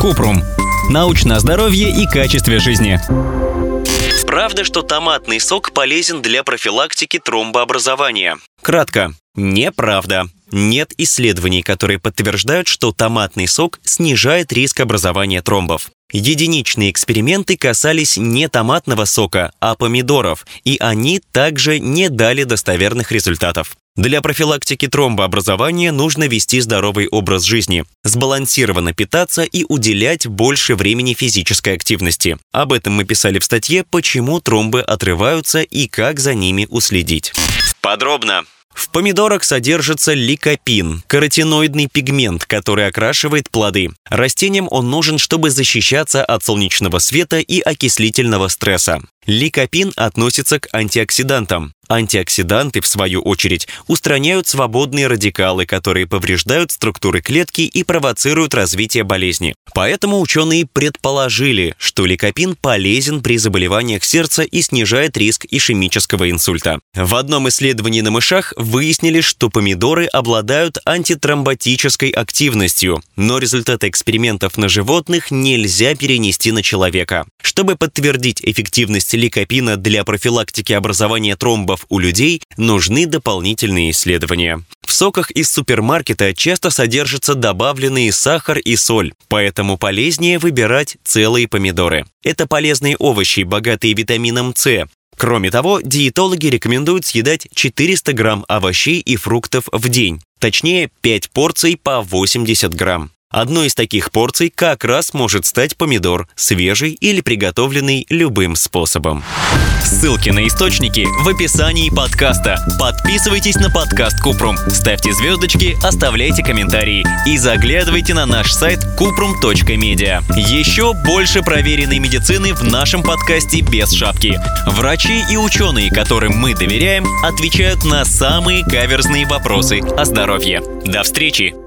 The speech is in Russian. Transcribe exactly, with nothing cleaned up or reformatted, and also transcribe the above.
Купрум. Научное здоровье и качество жизни. Правда, что томатный сок полезен для профилактики тромбообразования? Кратко. Неправда. Нет исследований, которые подтверждают, что томатный сок снижает риск образования тромбов. Единичные эксперименты касались не томатного сока, а помидоров, и они также не дали достоверных результатов. Для профилактики тромбообразования нужно вести здоровый образ жизни, сбалансированно питаться и уделять больше времени физической активности. Об этом мы писали в статье «Почему тромбы отрываются и как за ними уследить». Подробно. В помидорах содержится ликопин – каротиноидный пигмент, который окрашивает плоды. Растениям он нужен, чтобы защищаться от солнечного света и окислительного стресса. Ликопин относится к антиоксидантам. Антиоксиданты, в свою очередь, устраняют свободные радикалы, которые повреждают структуры клетки и провоцируют развитие болезни. Поэтому ученые предположили, что ликопин полезен при заболеваниях сердца и снижает риск ишемического инсульта. В одном исследовании на мышах выяснили, что помидоры обладают антитромботической активностью, но результаты экспериментов на животных нельзя перенести на человека. Чтобы подтвердить эффективность ликопина для профилактики образования тромбов у людей, нужны дополнительные исследования. В соках из супермаркета часто содержатся добавленные сахар и соль, поэтому полезнее выбирать целые помидоры. Это полезные овощи, богатые витамином С. Кроме того, диетологи рекомендуют съедать четыреста грамм овощей и фруктов в день, точнее пять порций по восемьдесят грамм. Одной из таких порций как раз может стать помидор, свежий или приготовленный любым способом. Ссылки на источники в описании подкаста. Подписывайтесь на подкаст Купрум, ставьте звездочки, оставляйте комментарии и заглядывайте на наш сайт kuprum точка media. Еще больше проверенной медицины в нашем подкасте «Без шапки». Врачи и ученые, которым мы доверяем, отвечают на самые каверзные вопросы о здоровье. До встречи!